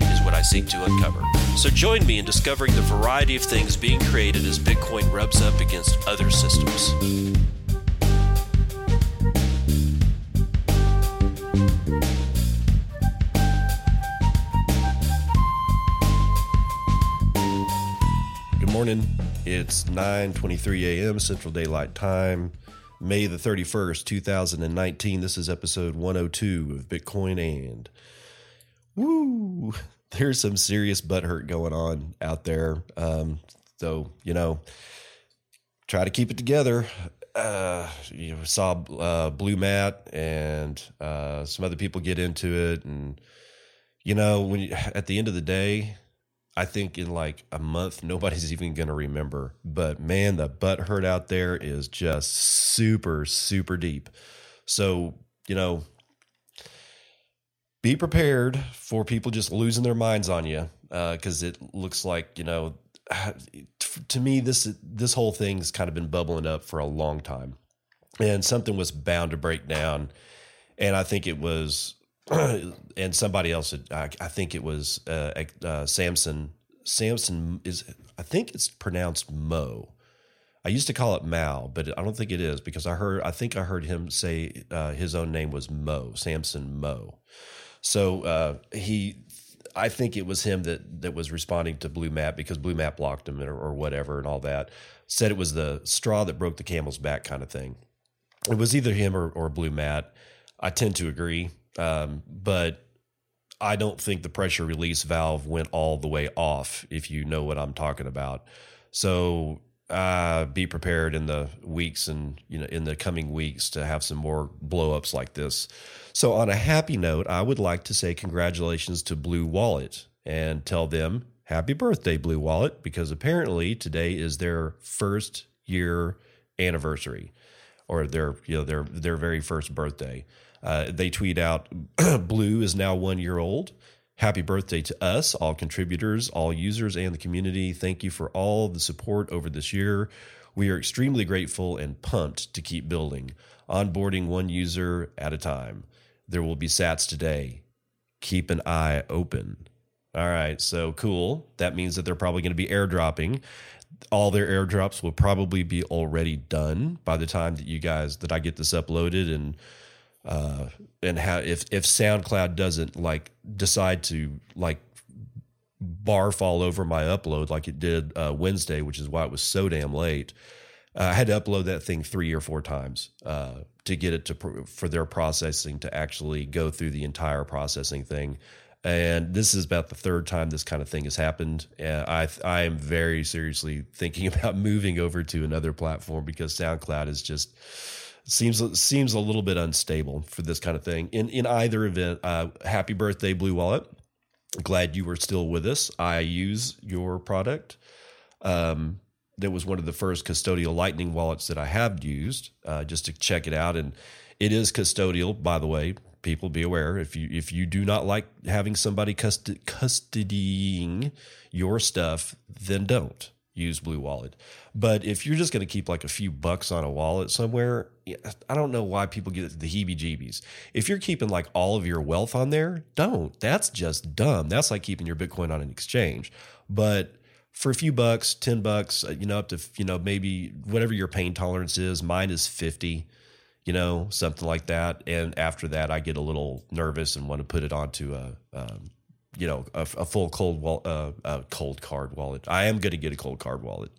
is what I seek to uncover. So join me in discovering the variety of things being created as Bitcoin rubs up against other systems. Good morning. It's 9:23 a.m. Central Daylight Time, May the 31st, 2019. This is episode 102 of Bitcoin And. Woo! There's some serious butthurt going on out there. So, you know, try to keep it together. You know, saw Blue Matt and some other people get into it. And, you know, when you, at the end of the day, I think in like a month, nobody's even going to remember. But, man, the butthurt out there is just super, super deep. So, you know, be prepared for people just losing their minds on you, because it looks like, you know, to me, this whole thing's kind of been bubbling up for a long time, and something was bound to break down, and I think it was, and somebody else, I think it was Samson. Samson is, I think it's pronounced Mow. I used to call it Mal, but I don't think it is, because I think I heard him say his own name was Mow, Samson Mow. So I think it was him that was responding to Blue Map, because Blue Map blocked him or whatever and all that. Said it was the straw that broke the camel's back kind of thing. It was either him or Blue Map. I tend to agree, but I don't think the pressure release valve went all the way off, if you know what I'm talking about. So be prepared in the weeks and, you know, in the coming weeks to have some more blow-ups like this. So on a happy note, I would like to say congratulations to Blue Wallet and tell them happy birthday, Blue Wallet, because apparently today is their first year anniversary, or their very first birthday. They tweet out, Blue is now 1 year old. Happy birthday to us, all contributors, all users, and the community. Thank you for all the support over this year. We are extremely grateful and pumped to keep building, onboarding one user at a time. There will be sats today. Keep an eye open. All right, so cool. That means that they're probably going to be airdropping. All their airdrops will probably be already done by the time that you guys, that I get this uploaded, and how if SoundCloud doesn't like decide to like barf all over my upload like it did Wednesday, which is why it was so damn late. I had to upload that thing 3 or 4 times to get it to for their processing to actually go through the entire processing thing. And this is about the third time this kind of thing has happened. I am very seriously thinking about moving over to another platform, because SoundCloud is just seems a little bit unstable for this kind of thing. In either event, happy birthday, Blue Wallet. Glad you were still with us. I use your product. That was one of the first custodial Lightning wallets that I have used, just to check it out. And it is custodial, by the way. People, be aware, if you do not like having somebody custodying your stuff, then don't use Blue Wallet. But if you're just going to keep like a few bucks on a wallet somewhere, I don't know why people get the heebie-jeebies. If you're keeping like all of your wealth on there, don't. That's just dumb. That's like keeping your Bitcoin on an exchange. But for a few bucks, 10 bucks, you know, up to, you know, maybe whatever your pain tolerance is, mine is 50, you know, something like that. And after that, I get a little nervous and want to put it onto a full cold card wallet. I am going to get a cold card wallet.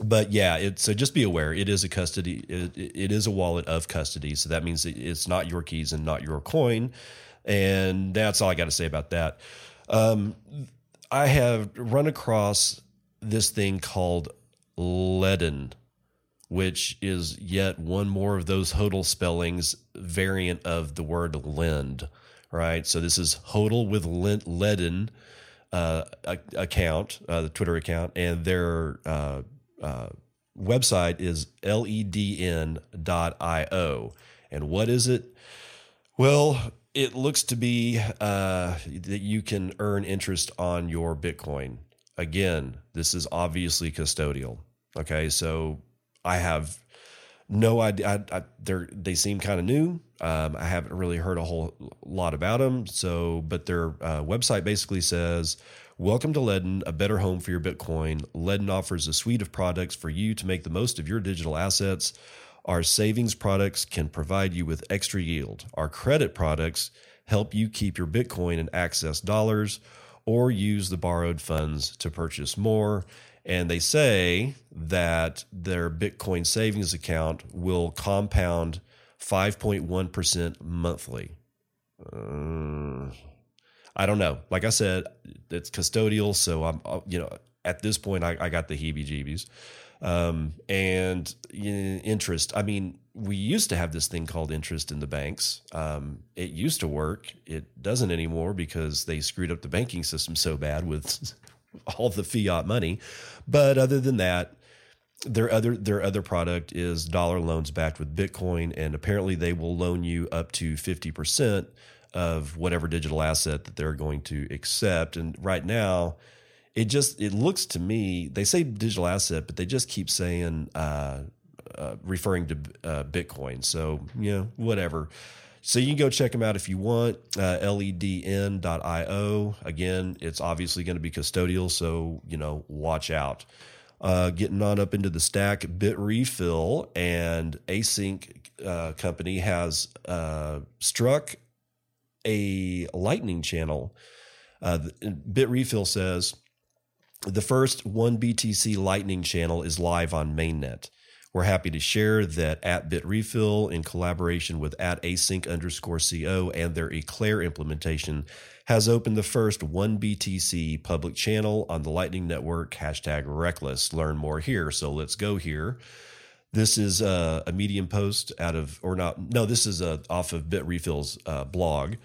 But yeah, so just be aware, it is a custody. It is a wallet of custody. So that means it's not your keys and not your coin. And that's all I got to say about that. I have run across this thing called Ledn, which is yet one more of those HODL spellings, variant of the word lend. Right, so this is HODL with Ledn, account, the Twitter account, and their website is ledn.io. And what is it? Well, it looks to be that you can earn interest on your Bitcoin. Again, this is obviously custodial. Okay, so I have no idea. They seem kind of new. I haven't really heard a whole lot about them. So, but their website basically says, "Welcome to Ledn, a better home for your Bitcoin. Ledn offers a suite of products for you to make the most of your digital assets. Our savings products can provide you with extra yield. Our credit products help you keep your Bitcoin and access dollars, or use the borrowed funds to purchase more." And they say that their Bitcoin savings account will compound 5.1% monthly. I don't know. Like I said, it's custodial, so at this point, I got the heebie-jeebies. And interest. I mean, we used to have this thing called interest in the banks. It used to work. It doesn't anymore because they screwed up the banking system so bad with all the fiat money. But other than that, their other product is dollar loans backed with Bitcoin, and apparently they will loan you up to 50% of whatever digital asset that they're going to accept. And right now, it looks to me, they say digital asset, but they just keep saying referring to Bitcoin. So, whatever. So you can go check them out if you want, ledn.io. Again, it's obviously going to be custodial, so, watch out. Getting on up into the stack, BitRefill and Acinq company has struck a lightning channel. BitRefill says, "The first 1BTC Lightning channel is live on mainnet. We're happy to share that at BitRefill, in collaboration with at Acinq_CO and their Eclair implementation, has opened the first 1BTC public channel on the Lightning Network, #Reckless. Learn more here." So let's go here. This is a Medium post off of BitRefill's blog.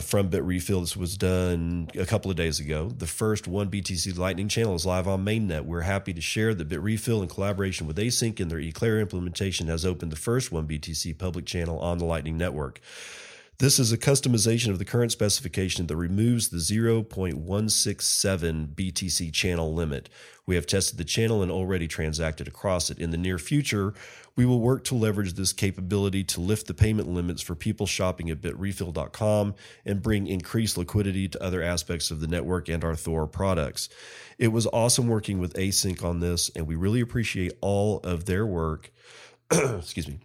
From BitRefill, this was done a couple of days ago. "The first 1BTC Lightning channel is live on mainnet. We're happy to share that BitRefill, in collaboration with Acinq and their Eclair implementation, has opened the first 1BTC public channel on the Lightning Network. This is a customization of the current specification that removes the 0.167 BTC channel limit. We have tested the channel and already transacted across it. In the near future, we will work to leverage this capability to lift the payment limits for people shopping at bitrefill.com and bring increased liquidity to other aspects of the network and our Thor products. It was awesome working with Acinq on this, and we really appreciate all of their work excuse me,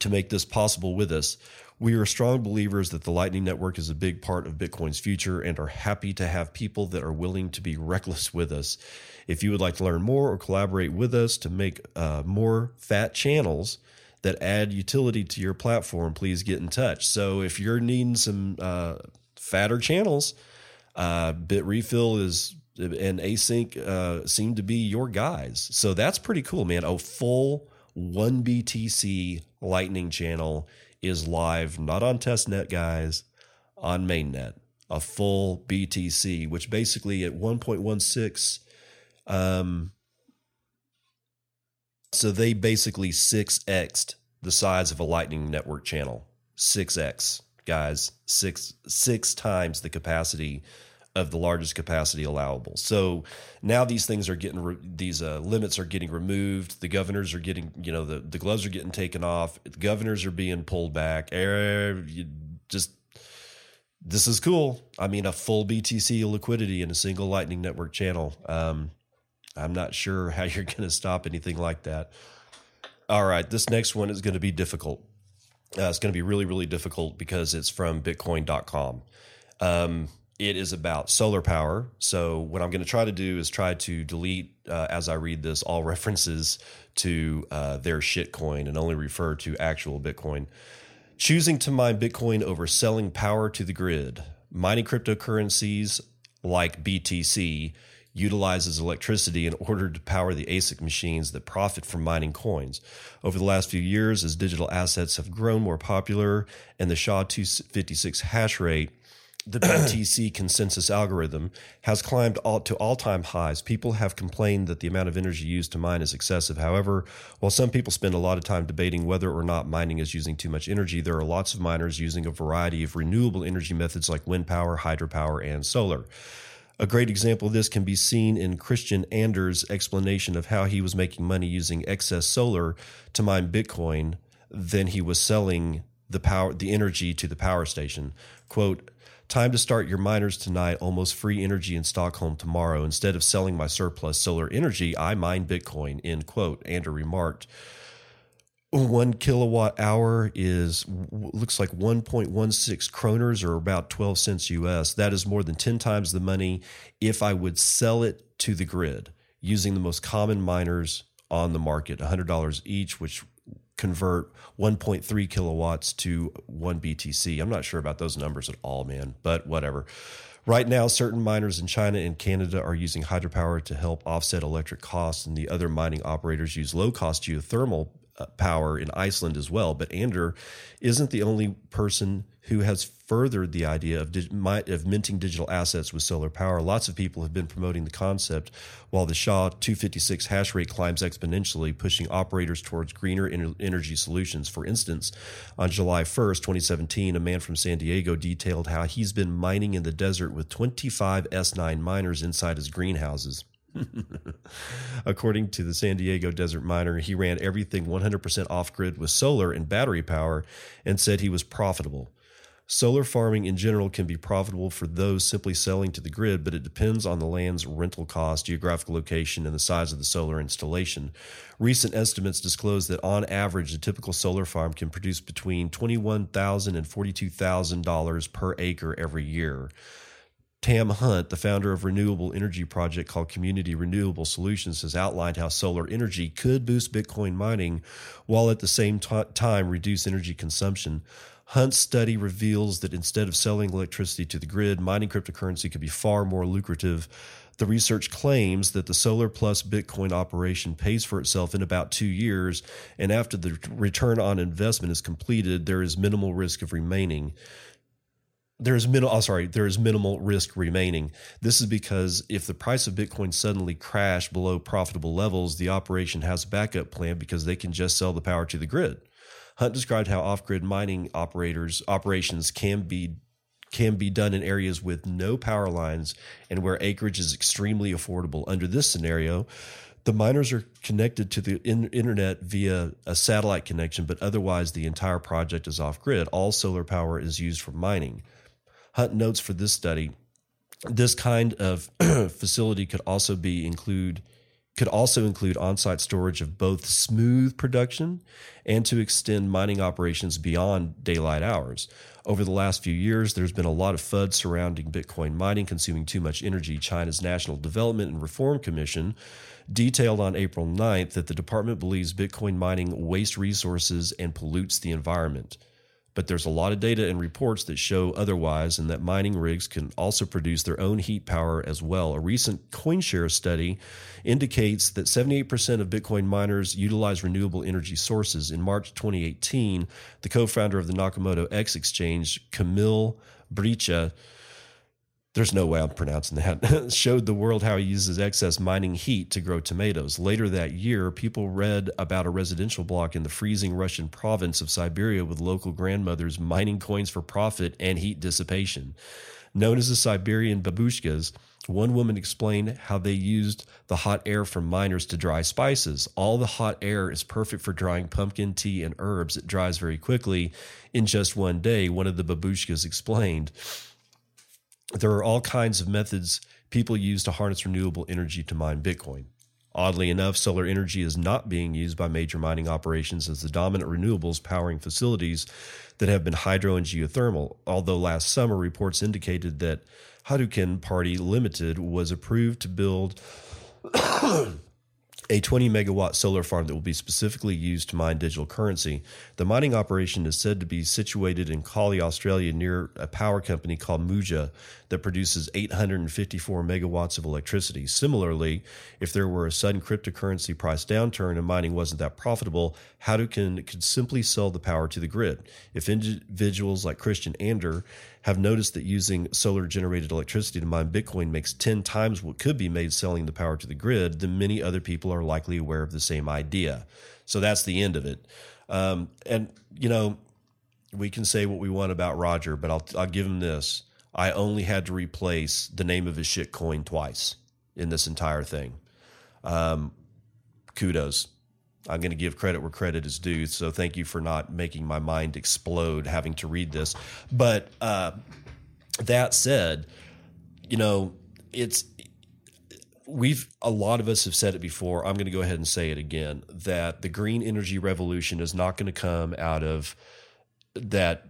to make this possible with us. We are strong believers that the Lightning Network is a big part of Bitcoin's future and are happy to have people that are willing to be reckless with us. If you would like to learn more or collaborate with us to make more fat channels that add utility to your platform, please get in touch." So if you're needing some fatter channels, BitRefill and Acinq seem to be your guys. So that's pretty cool, man. A full 1BTC Lightning channel is live, not on testnet, guys, on mainnet. A full BTC, which basically at 1.16, so they basically 6x'd the size of a Lightning Network channel. 6x, guys, six times the capacity of the largest capacity allowable. So now these things are getting, these limits are getting removed. The governors are getting, the gloves are getting taken off. The governors are being pulled back. This is cool. I mean, a full BTC liquidity in a single Lightning Network channel. I'm not sure how you're going to stop anything like that. All right, this next one is going to be difficult. It's going to be really, really difficult because it's from Bitcoin.com. It is about solar power. So what I'm going to try to do is try to delete, as I read this, all references to their shitcoin and only refer to actual Bitcoin. "Choosing to mine Bitcoin over selling power to the grid. Mining cryptocurrencies like BTC utilizes electricity in order to power the ASIC machines that profit from mining coins. Over the last few years, as digital assets have grown more popular and the SHA-256 hash rate the BTC consensus algorithm has climbed to all-time highs. People have complained that the amount of energy used to mine is excessive. However, while some people spend a lot of time debating whether or not mining is using too much energy, there are lots of miners using a variety of renewable energy methods like wind power, hydropower, and solar. A great example of this can be seen in Christian Ander's explanation of how he was making money using excess solar to mine Bitcoin than he was selling the energy to the power station. Quote, "Time to start your miners tonight, almost free energy in Stockholm tomorrow. Instead of selling my surplus solar energy, I mine Bitcoin," end quote, Ander remarked. 1 kilowatt hour looks like 1.16 kroners or about 12 cents US. That is more than 10 times the money if I would sell it to the grid using the most common miners on the market, $100 each, which convert 1.3 kilowatts to 1 BTC. I'm not sure about those numbers at all, man, but whatever. Right now, certain miners in China and Canada are using hydropower to help offset electric costs, and the other mining operators use low-cost geothermal power in Iceland as well. But Ander isn't the only person who has furthered the idea of minting digital assets with solar power. Lots of people have been promoting the concept while the SHA-256 hash rate climbs exponentially, pushing operators towards greener energy solutions. For instance, on July 1st, 2017, a man from San Diego detailed how he's been mining in the desert with 25 S9 miners inside his greenhouses. According to the San Diego Desert Miner, he ran everything 100% off-grid with solar and battery power and said he was profitable. Solar farming in general can be profitable for those simply selling to the grid, but it depends on the land's rental cost, geographic location, and the size of the solar installation. Recent estimates disclose that on average, a typical solar farm can produce between $21,000 and $42,000 per acre every year. Tam Hunt, the founder of a renewable energy project called Community Renewable Solutions, has outlined how solar energy could boost Bitcoin mining while at the same time reduce energy consumption. Hunt's study reveals that instead of selling electricity to the grid, mining cryptocurrency could be far more lucrative. The research claims that the solar plus Bitcoin operation pays for itself in about 2 years, and after the return on investment is completed, there is minimal risk of remaining. There is minimal risk remaining. This is because if the price of Bitcoin suddenly crashed below profitable levels, the operation has a backup plan because they can just sell the power to the grid. Hunt described how off-grid mining operations can be done in areas with no power lines and where acreage is extremely affordable. Under this scenario, the miners are connected to the internet via a satellite connection, but otherwise the entire project is off-grid. All solar power is used for mining. Hunt notes for this study, this kind of facility could also include on-site storage of both smooth production and to extend mining operations beyond daylight hours. Over the last few years, there's been a lot of FUD surrounding Bitcoin mining consuming too much energy. China's National Development and Reform Commission detailed on April 9th that the department believes Bitcoin mining wastes resources and pollutes the environment. But there's a lot of data and reports that show otherwise, and that mining rigs can also produce their own heat power as well. A recent CoinShares study indicates that 78% of Bitcoin miners utilize renewable energy sources. In March 2018, the co-founder of the Nakamoto X exchange, Camille Bricha, there's no way I'm pronouncing that, showed the world how he uses excess mining heat to grow tomatoes. Later that year, people read about a residential block in the freezing Russian province of Siberia with local grandmothers mining coins for profit and heat dissipation. Known as the Siberian babushkas, one woman explained how they used the hot air from miners to dry spices. All the hot air is perfect for drying pumpkin, tea, and herbs. It dries very quickly in just one day, one of the babushkas explained. There are all kinds of methods people use to harness renewable energy to mine Bitcoin. Oddly enough, solar energy is not being used by major mining operations as the dominant renewables powering facilities that have been hydro and geothermal, although last summer reports indicated that Haruken Party Limited was approved to build a 20-megawatt solar farm that will be specifically used to mine digital currency. The mining operation is said to be situated in Collie, Australia, near a power company called Muja that produces 854 megawatts of electricity. Similarly, if there were a sudden cryptocurrency price downturn and mining wasn't that profitable, Haruken could simply sell the power to the grid. If individuals like Christian Ander have noticed that using solar-generated electricity to mine Bitcoin makes 10 times what could be made selling the power to the grid, then many other people are likely aware of the same idea. So that's the end of it. And, you know, we can say what we want about Roger, but I'll give him this. I only had to replace the name of his shitcoin twice in this entire thing. Kudos. I'm going to give credit where credit is due. So thank you for not making my mind explode having to read this. But that said, you know, a lot of us have said it before. I'm going to go ahead and say it again, that the green energy revolution is not going to come out of that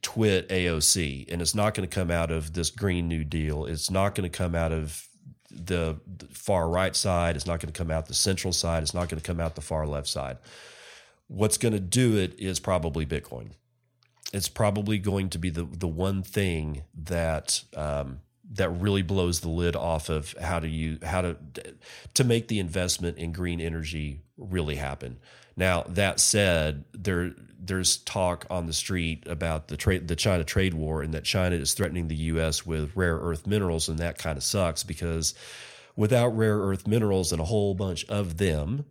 twit AOC, and it's not going to come out of this Green New Deal. It's not going to come out of the far right side. It's not going to come out the central side. It's not going to come out the far left side. What's going to do it is probably Bitcoin. It's probably going to be the one thing that that really blows the lid off of how to make the investment in green energy really happen. Now, that said, there's talk on the street about the China trade war, and that China is threatening the U.S. with rare earth minerals, and that kind of sucks, because without rare earth minerals and a whole bunch of them,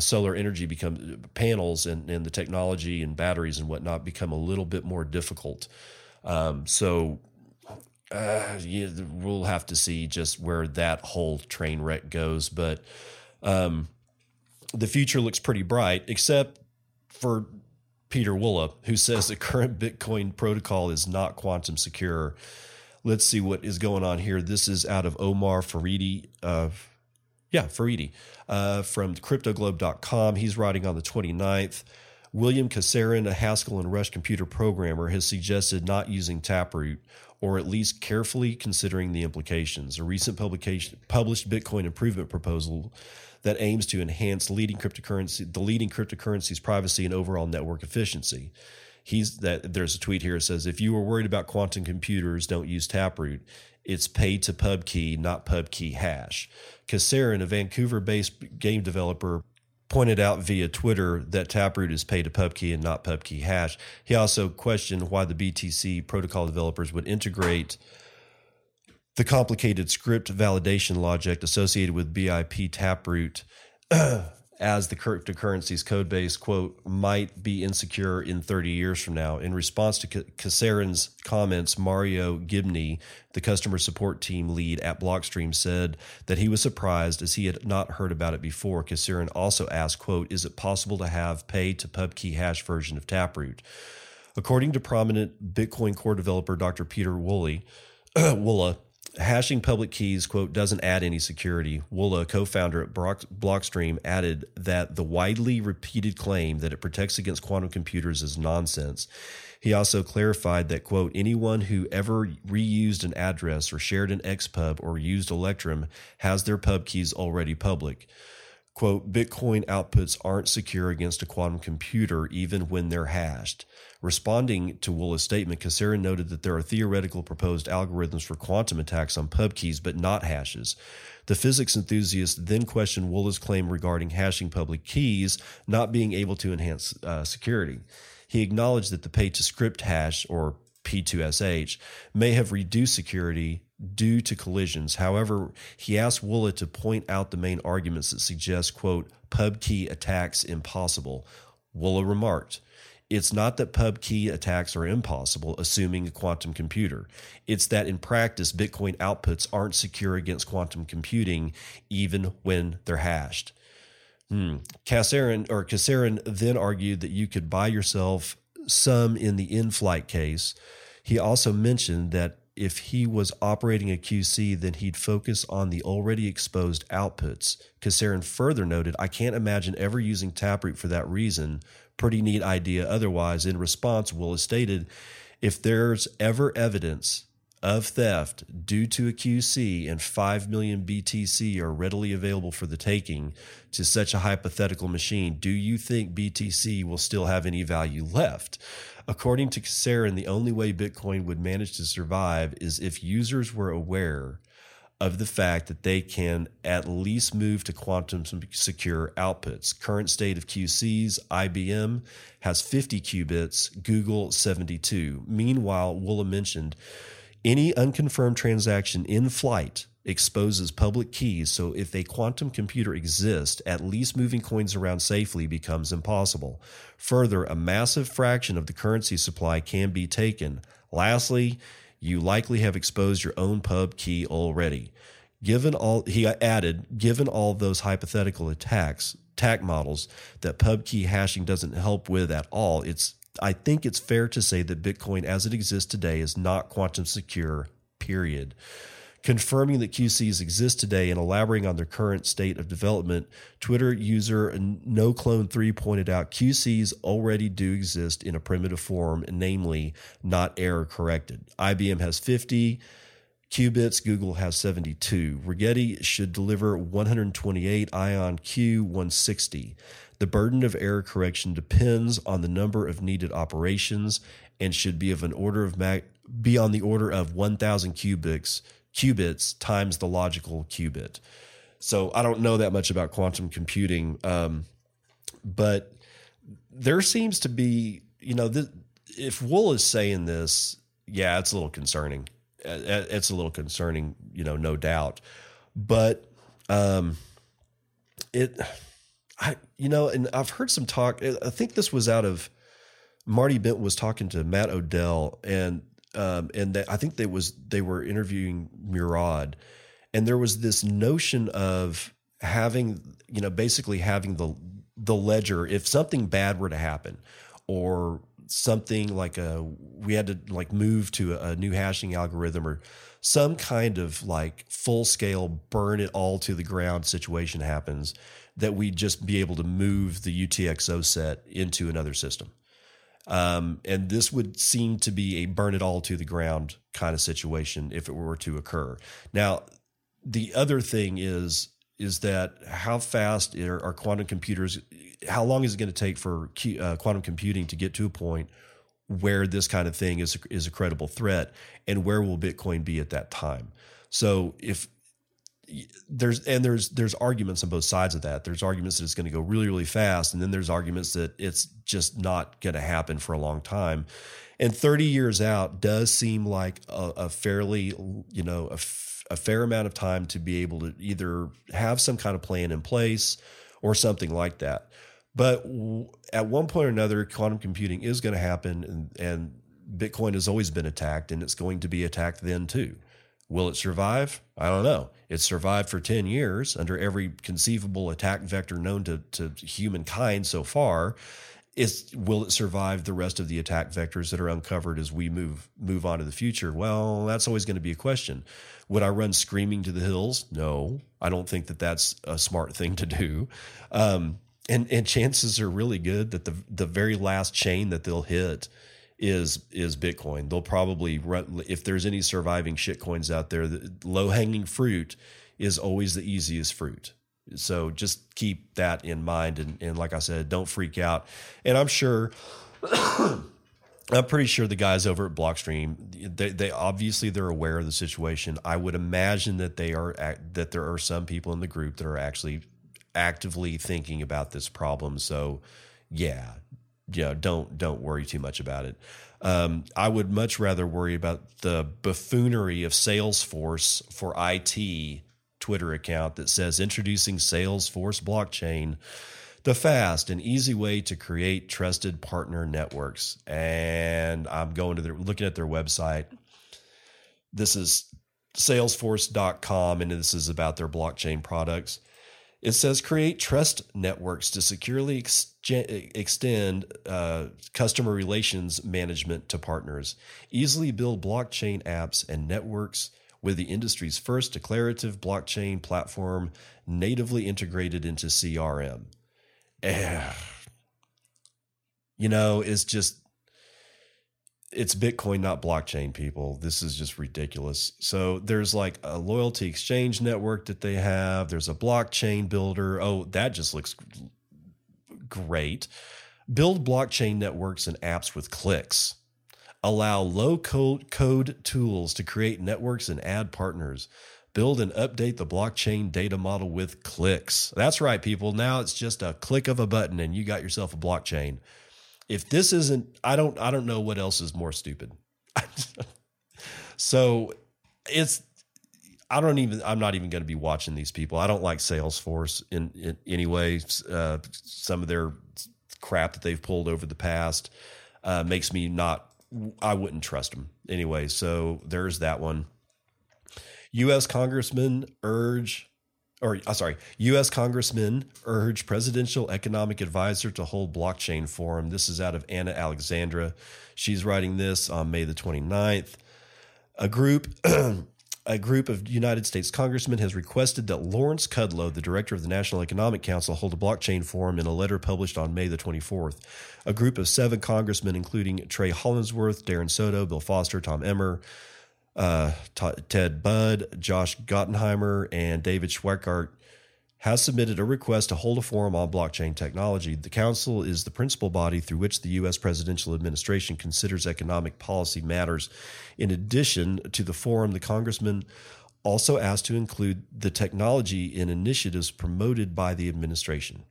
solar energy becomes panels and the technology and batteries and whatnot become a little bit more difficult. We'll have to see just where that whole train wreck goes, but the future looks pretty bright, except for Peter Wuille, who says the current Bitcoin protocol is not quantum secure. Let's see what is going on here. This is out of Omar Faridi from CryptoGlobe.com. He's writing on the 29th. William Casarin, a Haskell and Rush computer programmer, has suggested not using Taproot, or at least carefully considering the implications. A recent publication published Bitcoin improvement proposal that aims to enhance the leading cryptocurrency's privacy and overall network efficiency. There's a tweet here that says, if you are worried about quantum computers, don't use Taproot. It's paid to pub key, not pub key hash. Casarin, a Vancouver-based game developer, pointed out via Twitter that Taproot is paid to PubKey and not PubKey hash. He also questioned why the BTC protocol developers would integrate the complicated script validation logic associated with BIP Taproot as the cryptocurrency's code base, quote, might be insecure in 30 years from now. In response to Casarin's comments, Mario Gibney, the customer support team lead at Blockstream, said that he was surprised as he had not heard about it before. Casarin also asked, quote, is it possible to have pay-to-pub-key hash version of Taproot? According to prominent Bitcoin core developer Dr. Peter Wuille, hashing public keys, quote, doesn't add any security. Wuille, co-founder at Blockstream, added that the widely repeated claim that it protects against quantum computers is nonsense. He also clarified that, quote, anyone who ever reused an address or shared an XPub or used Electrum has their pub keys already public. Quote, Bitcoin outputs aren't secure against a quantum computer even when they're hashed. Responding to Wuille's statement, Casarin noted that there are theoretical proposed algorithms for quantum attacks on pub keys, but not hashes. The physics enthusiast then questioned Wuille's claim regarding hashing public keys not being able to enhance security. He acknowledged that the pay-to-script hash, or P2SH, may have reduced security due to collisions. However, he asked Wuille to point out the main arguments that suggest, quote, pub key attacks impossible. Wuille remarked, it's not that pub key attacks are impossible, assuming a quantum computer. It's that in practice, Bitcoin outputs aren't secure against quantum computing, even when they're hashed. Casarin then argued that you could buy yourself some in the in-flight case. He also mentioned that if he was operating a QC, then he'd focus on the already exposed outputs. Casarin further noted, I can't imagine ever using Taproot for that reason. Pretty neat idea otherwise. In response, Wuille stated, if there's ever evidence of theft due to a QC and 5 million BTC are readily available for the taking to such a hypothetical machine, do you think BTC will still have any value left? According to Casarin, the only way Bitcoin would manage to survive is if users were aware of the fact that they can at least move to quantum secure outputs. Current state of QCs, IBM has 50 qubits, Google 72. Meanwhile, Wuille mentioned any unconfirmed transaction in flight exposes public keys, so if a quantum computer exists, at least moving coins around safely becomes impossible. Further, a massive fraction of the currency supply can be taken. Lastly, you likely have exposed your own pub key already. Given all, he added, given all those hypothetical attack models that pub key hashing doesn't help with at all, I think it's fair to say that Bitcoin as it exists today is not quantum secure, period. Confirming that QCs exist today and elaborating on their current state of development, Twitter user NoClone3 pointed out QCs already do exist in a primitive form, namely not error corrected. IBM has 50 qubits, Google has 72. Rigetti should deliver 128, Ion Q 160. The burden of error correction depends on the number of needed operations and should be on the order of 1,000 qubits times the logical qubit. So I don't know that much about quantum computing, but there seems to be, if Wuille is saying this, yeah, it's a little concerning. It's a little concerning, no doubt. But and I've heard some talk. I think this was out of Marty Bent was talking to Matt Odell and I think they were interviewing Murad, and there was this notion of having, basically having the ledger if something bad were to happen, or something like we had to move to a new hashing algorithm, or some kind of full scale burn it all to the ground situation happens, that we'd just be able to move the UTXO set into another system. And this would seem to be a burn it all to the ground kind of situation if it were to occur. Now, the other thing is that how fast are quantum computers? How long is it going to take for quantum computing to get to a point where this kind of thing is a credible threat, and where will Bitcoin be at that time? So if there's arguments on both sides of that. There's arguments that it's going to go really, really fast. And then there's arguments that it's just not going to happen for a long time. And 30 years out does seem like a fairly, a fair amount of time to be able to either have some kind of plan in place or something like that. But at one point or another, quantum computing is going to happen, and Bitcoin has always been attacked, and it's going to be attacked then too. Will it survive? I don't know. It survived for 10 years under every conceivable attack vector known to humankind so far. Will it survive the rest of the attack vectors that are uncovered as we move on to the future? Well, that's always going to be a question. Would I run screaming to the hills? No, I don't think that that's a smart thing to do. And chances are really good that the very last chain that they'll hit is Bitcoin. They'll probably run, if there's any surviving shitcoins out there, the low-hanging fruit is always the easiest fruit. So just keep that in mind. And like I said, don't freak out. And I'm pretty sure the guys over at Blockstream, they obviously they're aware of the situation. I would imagine that there are some people in the group that are actually actively thinking about this problem. So yeah, don't worry too much about it. I would much rather worry about the buffoonery of Salesforce for IT Twitter account that says introducing Salesforce blockchain, the fast and easy way to create trusted partner networks. And I'm going to looking at their website. This is salesforce.com, and this is about their blockchain products. It says create trust networks to securely extend customer relations management to partners. Easily build blockchain apps and networks with the industry's first declarative blockchain platform natively integrated into CRM. It's Bitcoin, not blockchain, people. This is just ridiculous. So there's a loyalty exchange network that they have. There's a blockchain builder. Oh, that just looks great. Build blockchain networks and apps with clicks. Allow low code tools to create networks and add partners. Build and update the blockchain data model with clicks. That's right, people. Now it's just a click of a button and you got yourself a blockchain. If this isn't, I don't know what else is more stupid. So it's, I'm not even going to be watching these people. I don't like Salesforce in any way. Some of their crap that they've pulled over the past makes me not, I wouldn't trust them anyway. So there's that one. U.S. Congressmen urge presidential economic advisor to hold blockchain forum. This is out of Anna Alexandra. She's writing this on May the 29th. A group of United States congressmen has requested that Lawrence Kudlow, the director of the National Economic Council, hold a blockchain forum in a letter published on May the 24th. A group of 7 congressmen, including Trey Hollingsworth, Darren Soto, Bill Foster, Tom Emmer, Ted Budd, Josh Gottenheimer, and David Schweikert, has submitted a request to hold a forum on blockchain technology. The council is the principal body through which the U.S. presidential administration considers economic policy matters. In addition to the forum, the congressman also asked to include the technology in initiatives promoted by the administration.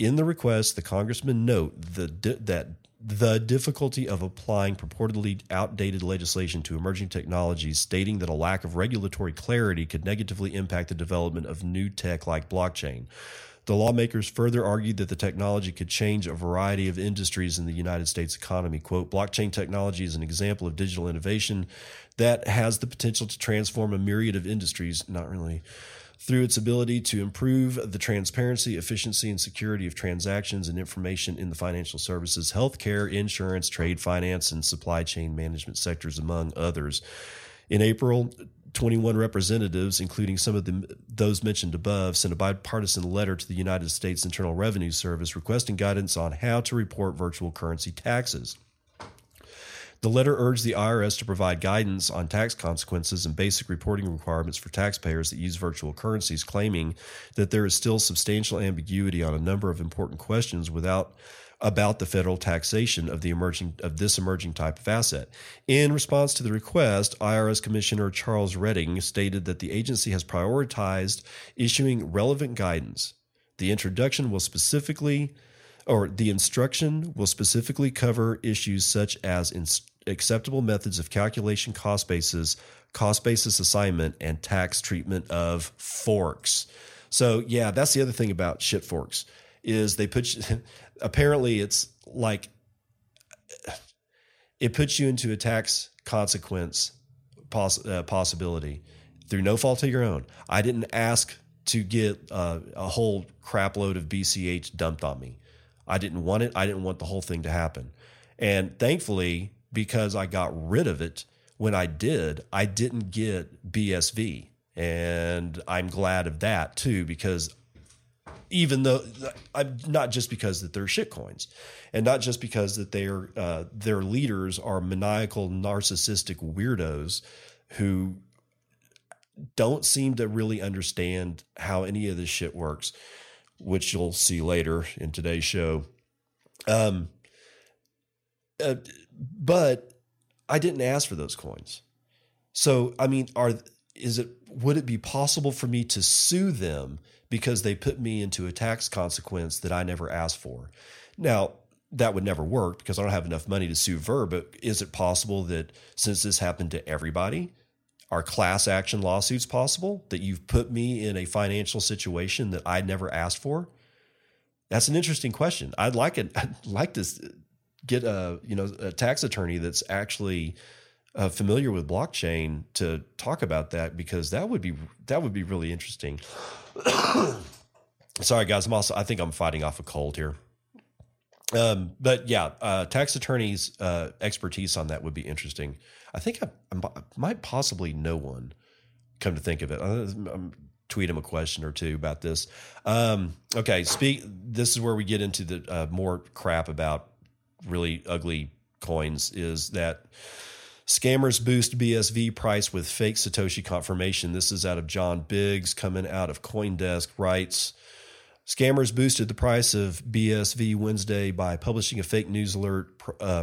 In the request, the congressman note that the difficulty of applying purportedly outdated legislation to emerging technologies, stating that a lack of regulatory clarity could negatively impact the development of new tech like blockchain. The lawmakers further argued that the technology could change a variety of industries in the United States economy. Quote, blockchain technology is an example of digital innovation that has the potential to transform a myriad of industries. Not really. Through its ability to improve the transparency, efficiency, and security of transactions and information in the financial services, healthcare, insurance, trade finance, and supply chain management sectors, among others. In April, 21 representatives, including some of those mentioned above, sent a bipartisan letter to the United States Internal Revenue Service requesting guidance on how to report virtual currency taxes. The letter urged the IRS to provide guidance on tax consequences and basic reporting requirements for taxpayers that use virtual currencies, claiming that there is still substantial ambiguity on a number of important questions about the federal taxation of this emerging type of asset. In response to the request, IRS Commissioner Charles Redding stated that the agency has prioritized issuing relevant guidance. The instruction will specifically cover issues such as acceptable methods of calculation, cost basis assignment, and tax treatment of forks. So, yeah, that's the other thing about shit forks is they put you, apparently it's like it puts you into a tax consequence possibility through no fault of your own. I didn't ask to get a whole crap load of BCH dumped on me. I didn't want it. I didn't want the whole thing to happen. And thankfully, because I got rid of it when I did, I didn't get BSV. And I'm glad of that too, because even though I'm not just because that they're shit coins and not just because that they're, their leaders are maniacal, narcissistic weirdos who don't seem to really understand how any of this shit works, which you'll see later in today's show. But I didn't ask for those coins. So, I mean, would it be possible for me to sue them because they put me into a tax consequence that I never asked for? Now, that would never work because I don't have enough money to sue Ver, but is it possible that since this happened to everybody, are class action lawsuits possible that you've put me in a financial situation that I never asked for? That's an interesting question. I'd like to get a tax attorney that's actually familiar with blockchain to talk about that, because that would be really interesting. Sorry guys, I think I'm fighting off a cold here. But yeah, tax attorneys' expertise on that would be interesting. I think I might possibly know one, come to think of it. I'll tweet him a question or two about this. Okay, this is where we get into the more crap about really ugly coins, is that scammers boost BSV price with fake Satoshi confirmation. This is out of John Biggs, coming out of CoinDesk, writes, Scammers boosted the price of BSV Wednesday by publishing a fake news alert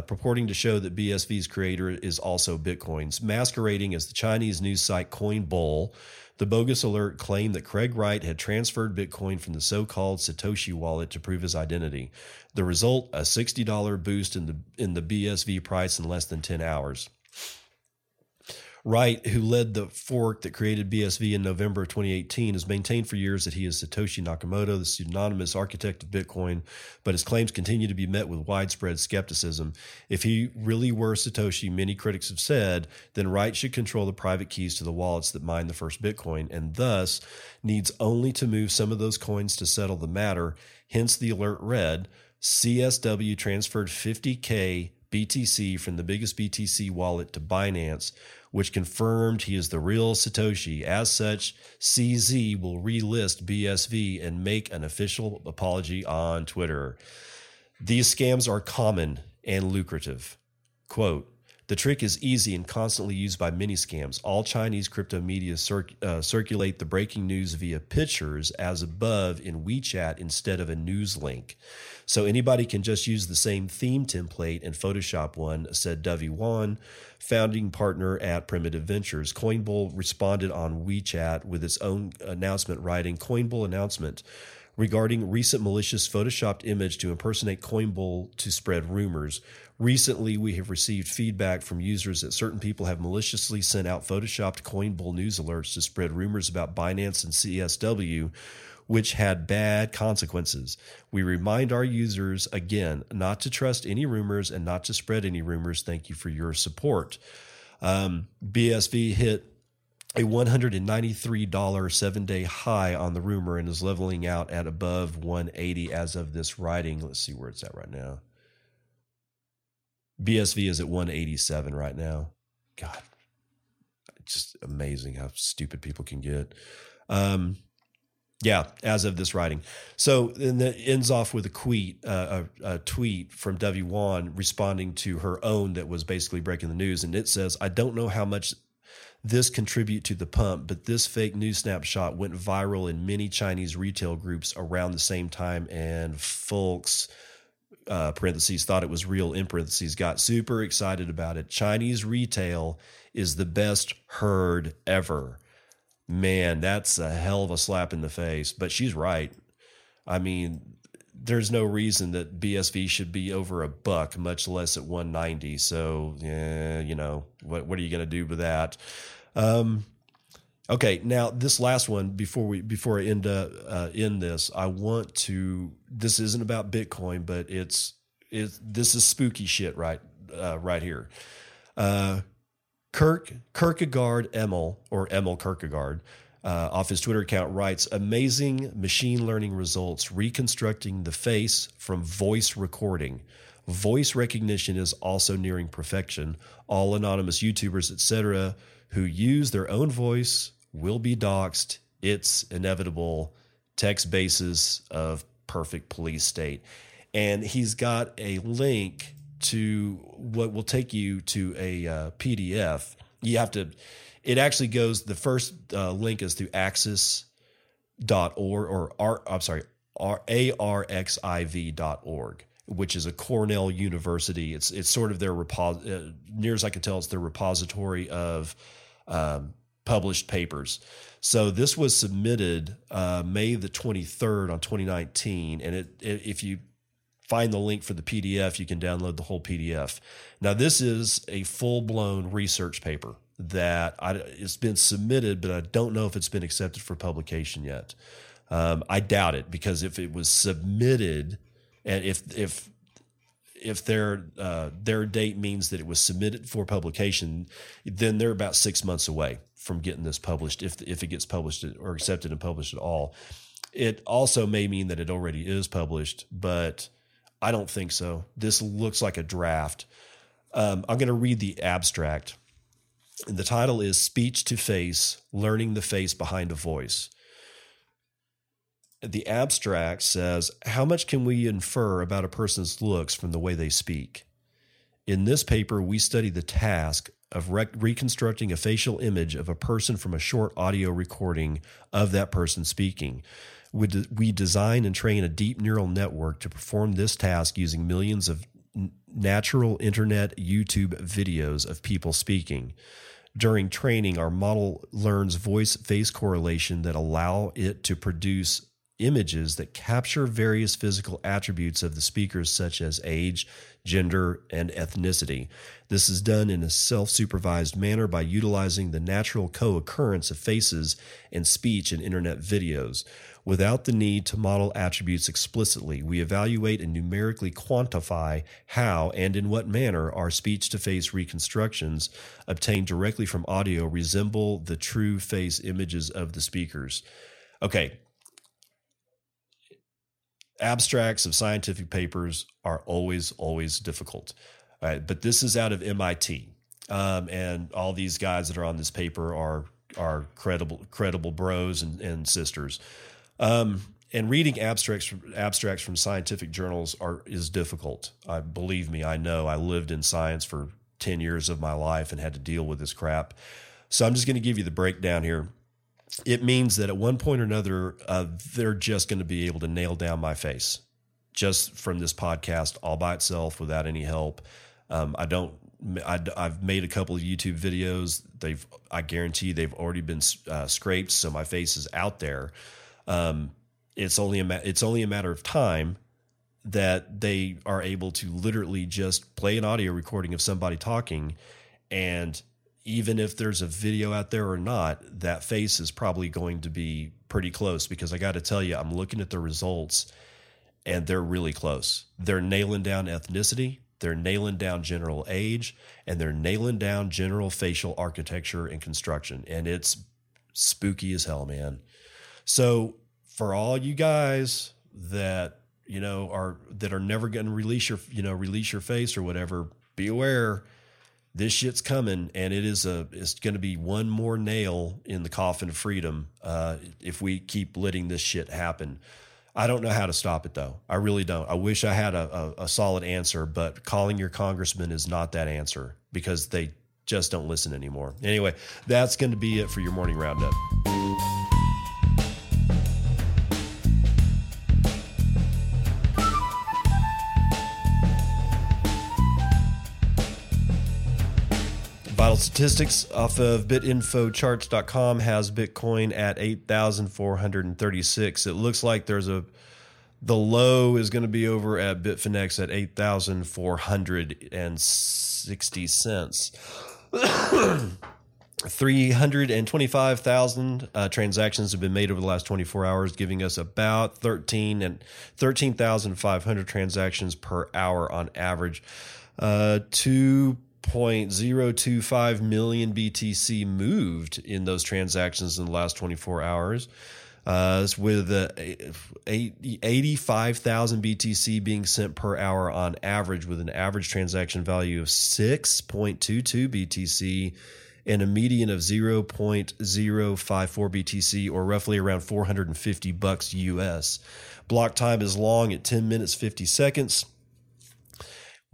purporting to show that BSV's creator is also Bitcoin's, masquerading as the Chinese news site Coinbull. The bogus alert claimed that Craig Wright had transferred Bitcoin from the so-called Satoshi wallet to prove his identity. The result, a $60 boost in the BSV price in less than 10 hours. Wright, who led the fork that created BSV in November 2018, has maintained for years that he is Satoshi Nakamoto, the pseudonymous architect of Bitcoin, but his claims continue to be met with widespread skepticism. If he really were Satoshi, many critics have said, then Wright should control the private keys to the wallets that mine the first Bitcoin, and thus needs only to move some of those coins to settle the matter. Hence the alert read, CSW transferred 50K BTC from the biggest BTC wallet to Binance, which confirmed he is the real Satoshi. As such, CZ will relist BSV and make an official apology on Twitter. These scams are common and lucrative. Quote, the trick is easy and constantly used by many scams. All Chinese crypto media circulate the breaking news via pictures as above in WeChat instead of a news link. So anybody can just use the same theme template and Photoshop one, said Dovey Wan, founding partner at Primitive Ventures. Coinbull responded on WeChat with its own announcement, writing, Coinbull announcement regarding recent malicious Photoshopped image to impersonate Coinbull to spread rumors. Recently, we have received feedback from users that certain people have maliciously sent out Photoshopped Coinbull news alerts to spread rumors about Binance and CSW, which had bad consequences. We remind our users, again, not to trust any rumors and not to spread any rumors. Thank you for your support. BSV hit a $193 7-day high on the rumor and is leveling out at above 180 as of this writing. Let's see where it's at right now. BSV is at 187 right now. God, it's just amazing how stupid people can get. Yeah, as of this writing. So then it ends off with a tweet from Dovey Wan responding to her own that was basically breaking the news. And it says, I don't know how much this contribute to the pump, but this fake news snapshot went viral in many Chinese retail groups around the same time. And folks, parentheses, thought it was real, in parentheses, got super excited about it. Chinese retail is the best herd ever. Man, that's a hell of a slap in the face, but she's right. I mean, there's no reason that BSV should be over $1, much less at 190. So, yeah, you know, what are you going to do with that? Okay, now this last one before I end this, I want to. This isn't about Bitcoin, but this is spooky shit right here. Emil Kirkegaard, off his Twitter account, writes, amazing machine learning results reconstructing the face from voice recording. Voice recognition is also nearing perfection. All anonymous YouTubers, etc., who use their own voice will be doxxed. It's inevitable. Text basis of perfect police state. And he's got a link to what will take you to a PDF. You have to, it actually goes, the first link is through axis.org arxiv.org, which is a Cornell University. It's sort of their, near as I can tell, it's their repository of published papers. So this was submitted May the 23rd on 2019. And if you find the link for the PDF, you can download the whole PDF. Now, this is a full-blown research paper that it's been submitted, but I don't know if it's been accepted for publication yet. I doubt it, because if it was submitted, and if their date means that it was submitted for publication, then they're about 6 months away from getting this published, if it gets published or accepted and published at all. It also may mean that it already is published, but I don't think so. This looks like a draft. I'm going to read the abstract. And the title is Speech to Face, Learning the Face Behind a Voice. The abstract says, how much can we infer about a person's looks from the way they speak? In this paper, we study the task of reconstructing a facial image of a person from a short audio recording of that person speaking. We design and train a deep neural network to perform this task using millions of natural internet YouTube videos of people speaking. During training, our model learns voice-face correlation that allow it to produce images that capture various physical attributes of the speakers, such as age, gender, and ethnicity. This is done in a self-supervised manner by utilizing the natural co-occurrence of faces and speech in internet videos. Without the need to model attributes explicitly, we evaluate and numerically quantify how and in what manner our speech-to-face reconstructions obtained directly from audio resemble the true face images of the speakers. Okay. Abstracts of scientific papers are always difficult. All right, but this is out of MIT, and all these guys that are on this paper are credible bros and sisters. And reading abstracts from scientific journals is difficult. Believe me, I know. I lived in science for 10 years of my life and had to deal with this crap. So I'm just going to give you the breakdown here. It means that at one point or another, they're just going to be able to nail down my face just from this podcast all by itself without any help. I've made a couple of YouTube videos. I guarantee they've already been scraped. So my face is out there. It's only a matter of time that they are able to literally just play an audio recording of somebody talking, and even if there's a video out there or not, that face is probably going to be pretty close, because I got to tell you, I'm looking at the results and they're really close. They're nailing down ethnicity, they're nailing down general age, and they're nailing down general facial architecture and construction. And it's spooky as hell, man. So for all you guys that, you know, that are never going to release your face or whatever, be aware. This shit's coming, and it's going to be one more nail in the coffin of freedom if we keep letting this shit happen. I don't know how to stop it, though. I really don't. I wish I had a solid answer, but calling your congressman is not that answer, because they just don't listen anymore. Anyway, that's going to be it for your morning roundup. Vital statistics off of bitinfocharts.com has Bitcoin at 8,436. It looks like the low is going to be over at Bitfinex at 8,460 cents. 325,000 transactions have been made over the last 24 hours, giving us about 13,500 transactions per hour on average. 2.025 million BTC moved in those transactions in the last 24 hours, with 85,000 BTC being sent per hour on average, with an average transaction value of 6.22 BTC and a median of 0.054 BTC, or roughly around $450 US. Block time is long at 10 minutes, 50 seconds.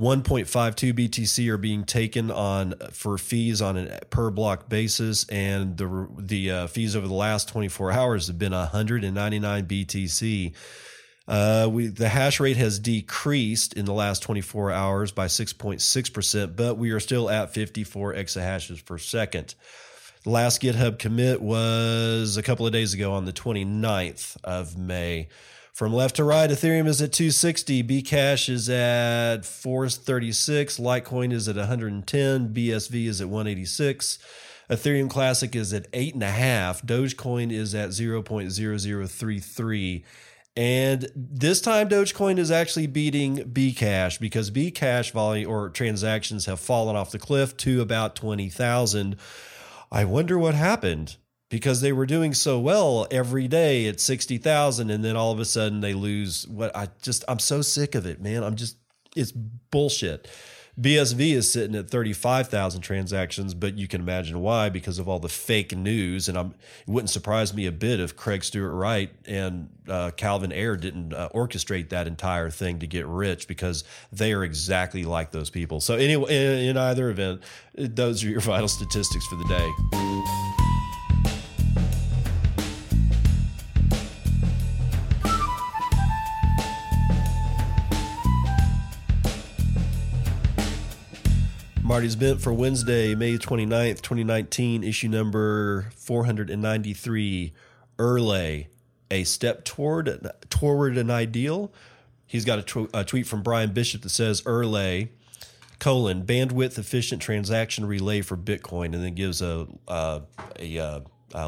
1.52 BTC are being taken on for fees on a per block basis, and the fees over the last 24 hours have been 199 BTC. The hash rate has decreased in the last 24 hours by 6.6%, but we are still at 54 exahashes per second. The last GitHub commit was a couple of days ago on the 29th of May. From left to right, Ethereum is at 260, Bcash is at 436, Litecoin is at 110, BSV is at 186, Ethereum Classic is at 8.5, Dogecoin is at 0.0033, and this time Dogecoin is actually beating Bcash, because Bcash volume or transactions have fallen off the cliff to about 20,000. I wonder what happened, because they were doing so well every day at 60,000, and then all of a sudden they lose. I'm so sick of it, man. It's bullshit. BSV is sitting at 35,000 transactions, but you can imagine why, because of all the fake news. And it wouldn't surprise me a bit if Craig Stewart Wright and Calvin Ayre didn't orchestrate that entire thing to get rich, because they are exactly like those people. So anyway, in either event, those are your vital statistics for the day. Marty's Bent for Wednesday, May 29th, 2019, issue number 493, Urlay, a step toward an ideal. He's got a tweet from Brian Bishop that says, Urlay, : bandwidth efficient transaction relay for Bitcoin, and then gives a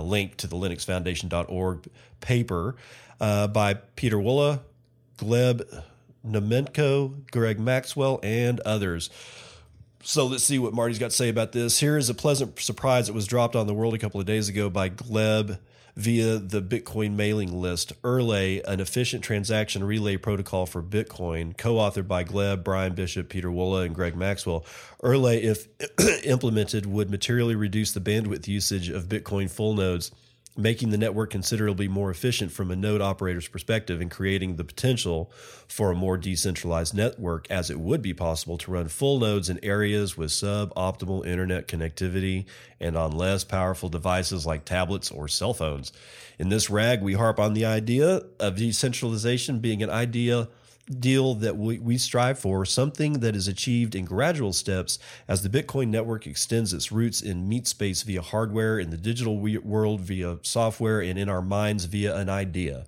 link to the linuxfoundation.org paper by Peter Wuille, Gleb Naumenko, Greg Maxwell, and others. So let's see what Marty's got to say about this. Here is a pleasant surprise that was dropped on the world a couple of days ago by Gleb via the Bitcoin mailing list. Urlay, an efficient transaction relay protocol for Bitcoin, co-authored by Gleb, Brian Bishop, Peter Wuille, and Greg Maxwell. Urlay, if implemented, would materially reduce the bandwidth usage of Bitcoin full nodes, making the network considerably more efficient from a node operator's perspective and creating the potential for a more decentralized network, as it would be possible to run full nodes in areas with suboptimal internet connectivity and on less powerful devices like tablets or cell phones. In this rag, we harp on the idea of decentralization being an ideal that we strive for, something that is achieved in gradual steps as the Bitcoin network extends its roots in meat space via hardware, in the digital world via software, and in our minds via an idea.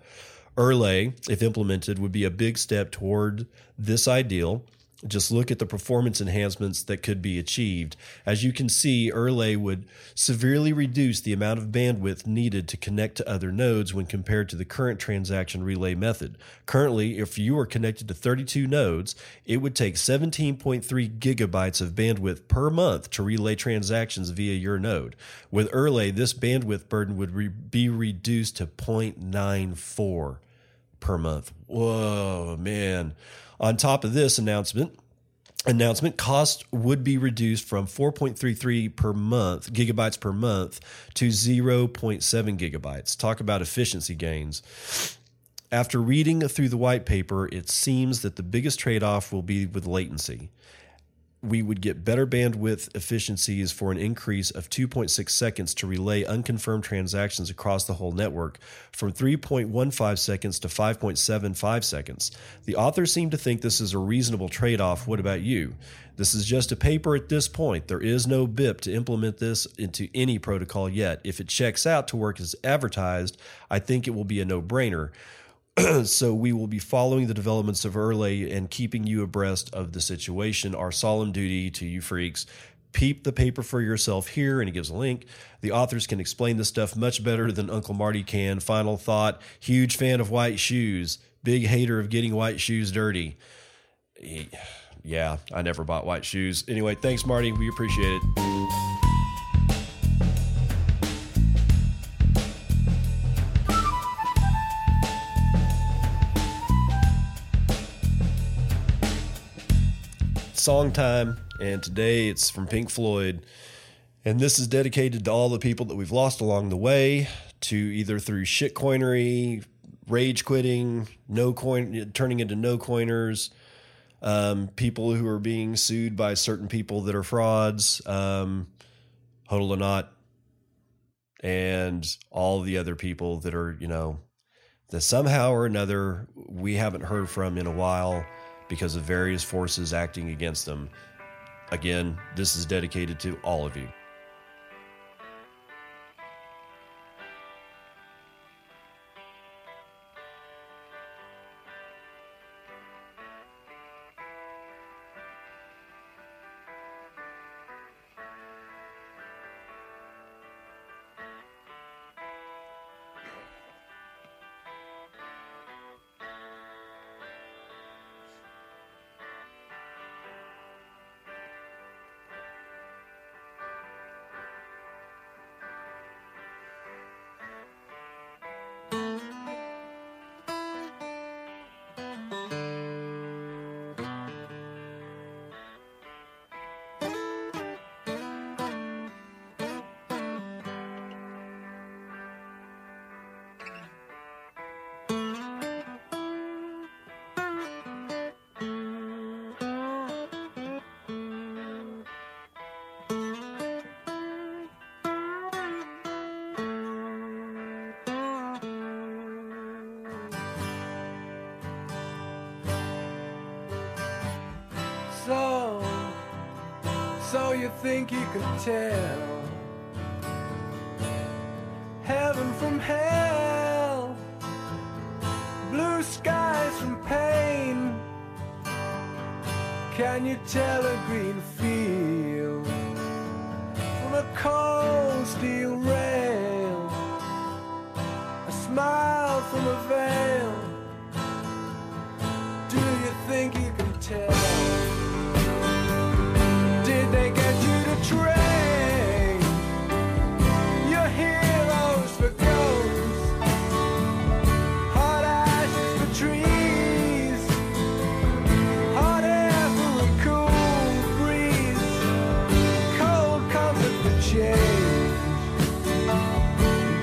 Urlay, if implemented, would be a big step toward this ideal. Just look at the performance enhancements that could be achieved. As you can see, Urlay would severely reduce the amount of bandwidth needed to connect to other nodes when compared to the current transaction relay method. Currently, if you are connected to 32 nodes, it would take 17.3 gigabytes of bandwidth per month to relay transactions via your node. With Urlay, this bandwidth burden would be reduced to 0.94 per month. Whoa, man. On top of this announcement, cost would be reduced from 4.33 gigabytes per month to 0.7 gigabytes. Talk about efficiency gains. After reading through the white paper, it seems that the biggest trade-off will be with latency. We would get better bandwidth efficiencies for an increase of 2.6 seconds to relay unconfirmed transactions across the whole network, from 3.15 seconds to 5.75 seconds. The authors seem to think this is a reasonable trade-off. What about you? This is just a paper at this point. There is no BIP to implement this into any protocol yet. If it checks out to work as advertised, I think it will be a no-brainer. So we will be following the developments of Urlay and keeping you abreast of the situation. Our solemn duty to you freaks. Peep the paper for yourself here, and he gives a link. The authors can explain this stuff much better than Uncle Marty can. Final thought, huge fan of white shoes. Big hater of getting white shoes dirty. Yeah, I never bought white shoes. Anyway, thanks, Marty. We appreciate it. Song time, and today it's from Pink Floyd, and this is dedicated to all the people that we've lost along the way, to either through shitcoinery, rage quitting, turning into no coiners, people who are being sued by certain people that are frauds, hodl or not, and all the other people that are, that somehow or another we haven't heard from in a while, because of various forces acting against them. Again, this is dedicated to all of you. so you think you could tell heaven from hell, blue skies from pain. Can you tell a green field from a cold steel rail, a smile from a veil? Do you think you can tell? Did they get you to train your heroes for ghosts, hot ashes for trees, hot air for a cool breeze, cold comfort for change?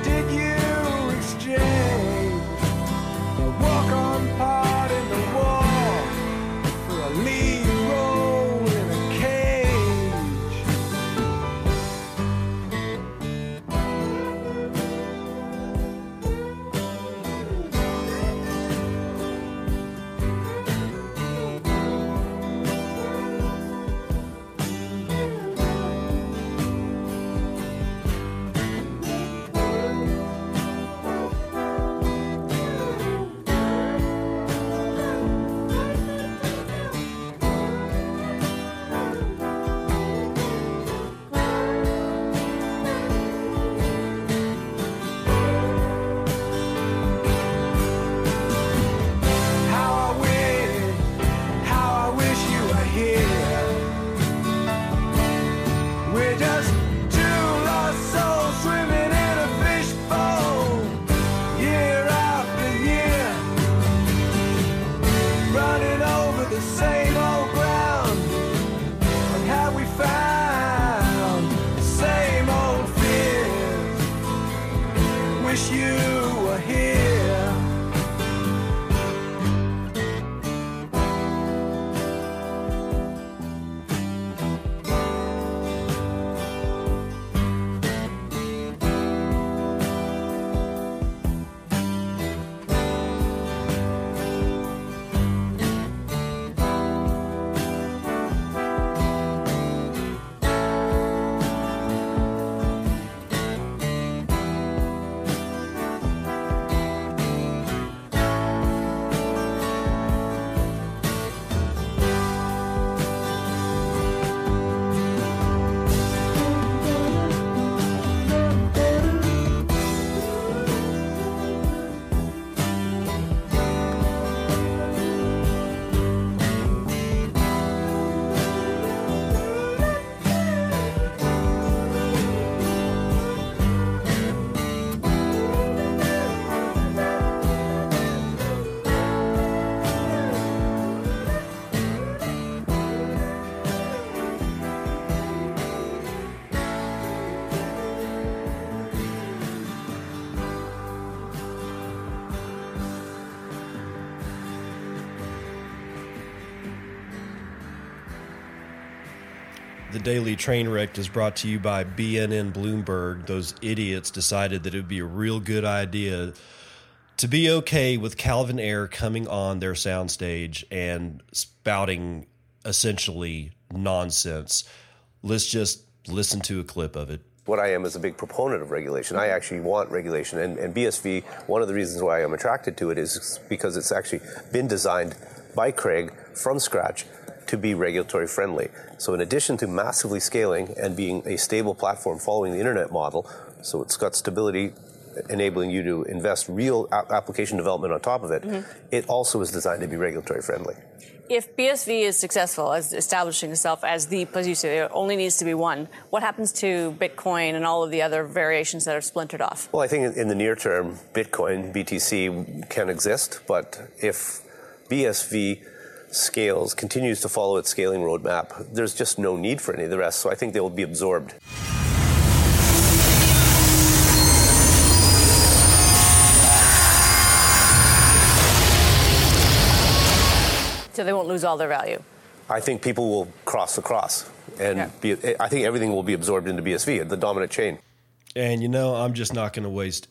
Did you exchange the walk-on part in the wall? Lead roll in a cage. Daily Train Wreck is brought to you by BNN Bloomberg. Those idiots decided that it would be a real good idea to be okay with Calvin Ayre coming on their soundstage and spouting essentially nonsense. Let's just listen to a clip of it. What I am is a big proponent of regulation. I actually want regulation. And BSV, one of the reasons why I'm attracted to it is because it's actually been designed by Craig from scratch to be regulatory friendly. So in addition to massively scaling and being a stable platform following the internet model, so it's got stability enabling you to invest real application development on top of it, it also is designed to be regulatory friendly. If BSV is successful as establishing itself as the, as you say, there only needs to be one, what happens to Bitcoin and all of the other variations that are splintered off? Well, I think in the near term, Bitcoin, BTC, can exist, but if BSV scales, continues to follow its scaling roadmap, there's just no need for any of the rest, so I think they will be absorbed. So they won't lose all their value? I think people will cross the cross, and I think everything will be absorbed into BSV, the dominant chain. And, you know, I'm just not going to waste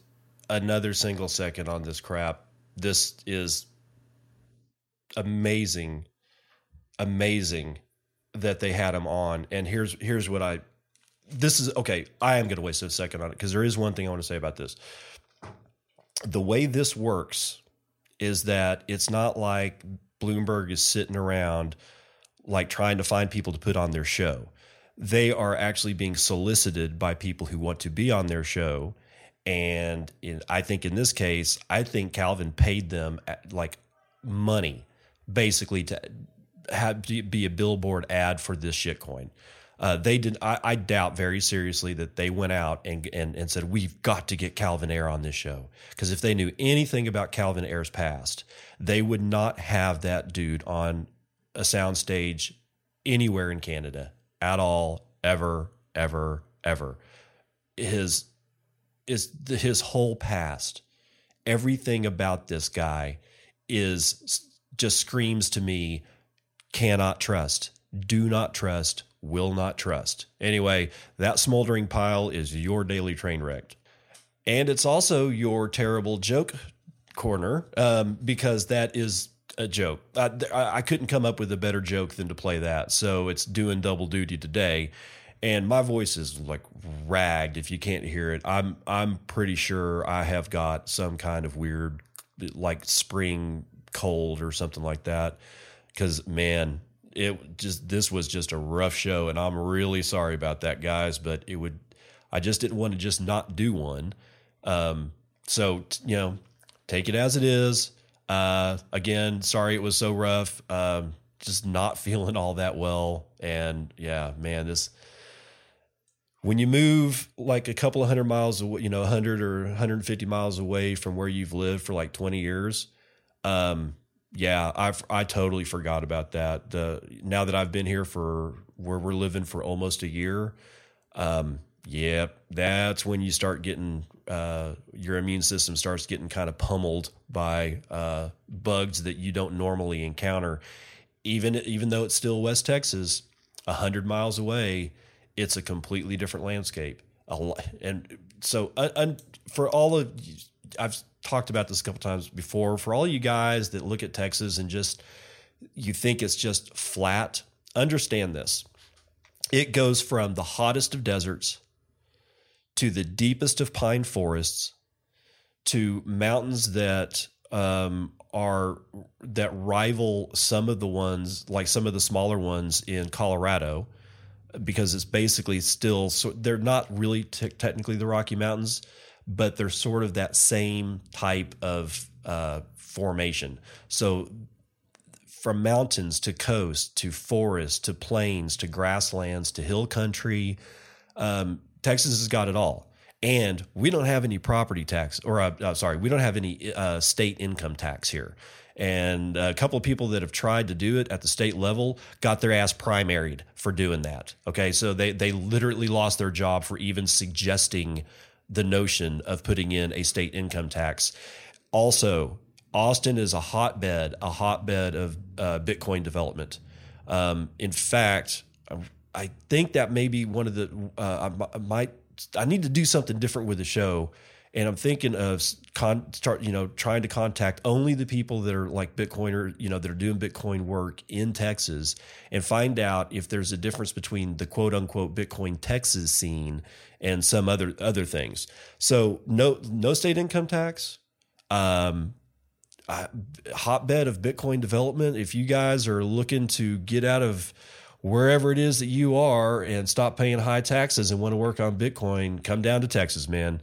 another single second on this crap. This is amazing that they had him on. And here's what I, this is, okay, I am going to waste a second on it because there is one thing I want to say about this. The way this works is that it's not like Bloomberg is sitting around like trying to find people to put on their show. They are actually being solicited by people who want to be on their show. And I think in this case, I think Calvin paid them like money basically to have be a billboard ad for this shitcoin. They did. I doubt very seriously that they went out and said, we've got to get Calvin Ayre on this show. Because if they knew anything about Calvin Ayre's past, they would not have that dude on a soundstage anywhere in Canada at all, ever, ever, ever. His whole past, everything about this guy is just screams to me, cannot trust, do not trust, will not trust. Anyway, that smoldering pile is your daily train wreck. And it's also your terrible joke corner, because that is a joke. I couldn't come up with a better joke than to play that. So it's doing double duty today. And my voice is like ragged. If you can't hear it, I'm pretty sure I have got some kind of weird, like spring cold or something like that. 'Cause man, this was just a rough show, and I'm really sorry about that, guys, but I just didn't want to just not do one. So, take it as it is. Again, sorry it was so rough. Just not feeling all that well. And yeah, man, when you move like a couple of hundred miles away, 100 or 150 miles away from where you've lived for like 20 years, yeah, I totally forgot about that. Now that I've been here where we're living for almost a year, that's when you start getting your immune system starts getting kind of pummeled by bugs that you don't normally encounter. Even though it's still West Texas, 100 miles away, it's a completely different landscape. And so for all of you, I've talked about this a couple times before. For all you guys that look at Texas and you think it's just flat, understand this. It goes from the hottest of deserts to the deepest of pine forests to mountains that that rival some of the ones, like some of the smaller ones in Colorado, because it's basically still, so they're not really technically the Rocky Mountains, but they're sort of that same type of formation. So from mountains to coast to forests to plains to grasslands to hill country, Texas has got it all. And we don't have any property tax, we don't have any state income tax here. And a couple of people that have tried to do it at the state level got their ass primaried for doing that. Okay, so they literally lost their job for even suggesting the notion of putting in a state income tax. Also, Austin is a hotbed of Bitcoin development. In fact, I think that may be one of the, I need to do something different with the show. And I'm thinking of trying to contact only the people that are like Bitcoiner, that are doing Bitcoin work in Texas, and find out if there's a difference between the quote unquote Bitcoin Texas scene and some other things. So no state income tax, hotbed of Bitcoin development. If you guys are looking to get out of wherever it is that you are and stop paying high taxes and want to work on Bitcoin, come down to Texas, man.